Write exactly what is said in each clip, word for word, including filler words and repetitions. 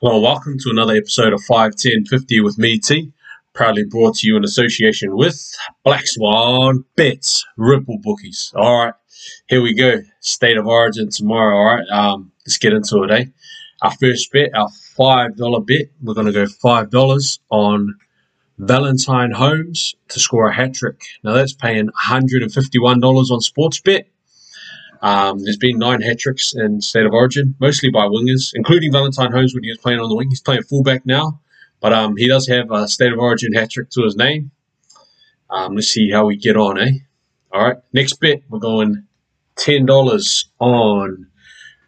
Hello, welcome to another episode of five, ten, fifty with me, T. Proudly brought to you in association with Black Swan Bets, Ripple Bookies. All right, here we go. State of Origin tomorrow, all right? Um, let's get into it, eh? Our first bet, our five dollar bet. We're going to go five dollars on Valentine Holmes to score a hat-trick. Now, that's paying one hundred fifty-one dollars on sports bet. Um, there's been nine hat-tricks in State of Origin, mostly by wingers, including Valentine Holmes when he was playing on the wing. He's playing fullback now, but um, he does have a State of Origin hat-trick to his name. Um, let's see how we get on, eh? All right, next bet, we're going ten dollars on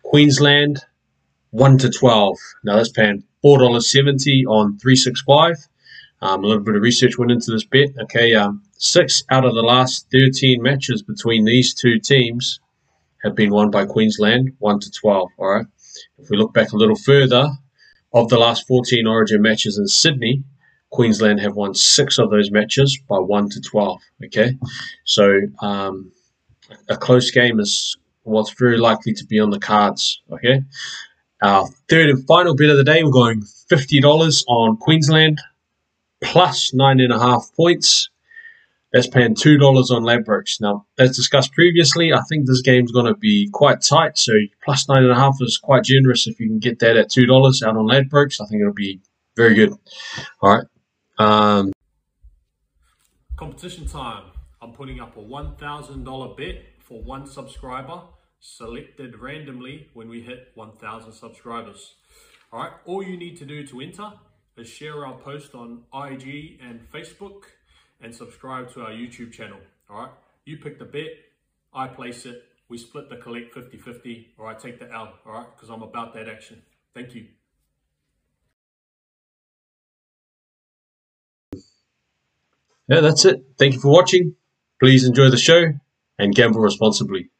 Queensland, one to twelve. Now, that's paying four dollars seventy on three sixty-five. Um, a little bit of research went into this bet. Okay, um, six out of the last thirteen matches between these two teams have been won by Queensland, one to twelve, all right? If we look back a little further, of the last fourteen Origin matches in Sydney, Queensland have won six of those matches by one to twelve, okay? So um, a close game is what's very likely to be on the cards, okay? Our third and final bet of the day, we're going fifty dollars on Queensland, plus nine and a half points. That's paying two dollars on Ladbrokes. Now, as discussed previously, I think this game's going to be quite tight, so plus nine point five is quite generous if you can get that at two dollars out on Ladbrokes. I think it'll be very good. All right. Um. Competition time. I'm putting up a one thousand dollar bet for one subscriber, selected randomly when we hit one thousand subscribers. All right. All you need to do to enter is share our post on I G and Facebook, and subscribe to our YouTube channel, all right? You pick the bet, I place it, we split the collect fifty fifty, or I take the L, all right? Because I'm about that action. Thank you. Yeah, that's it. Thank you for watching. Please enjoy the show and gamble responsibly.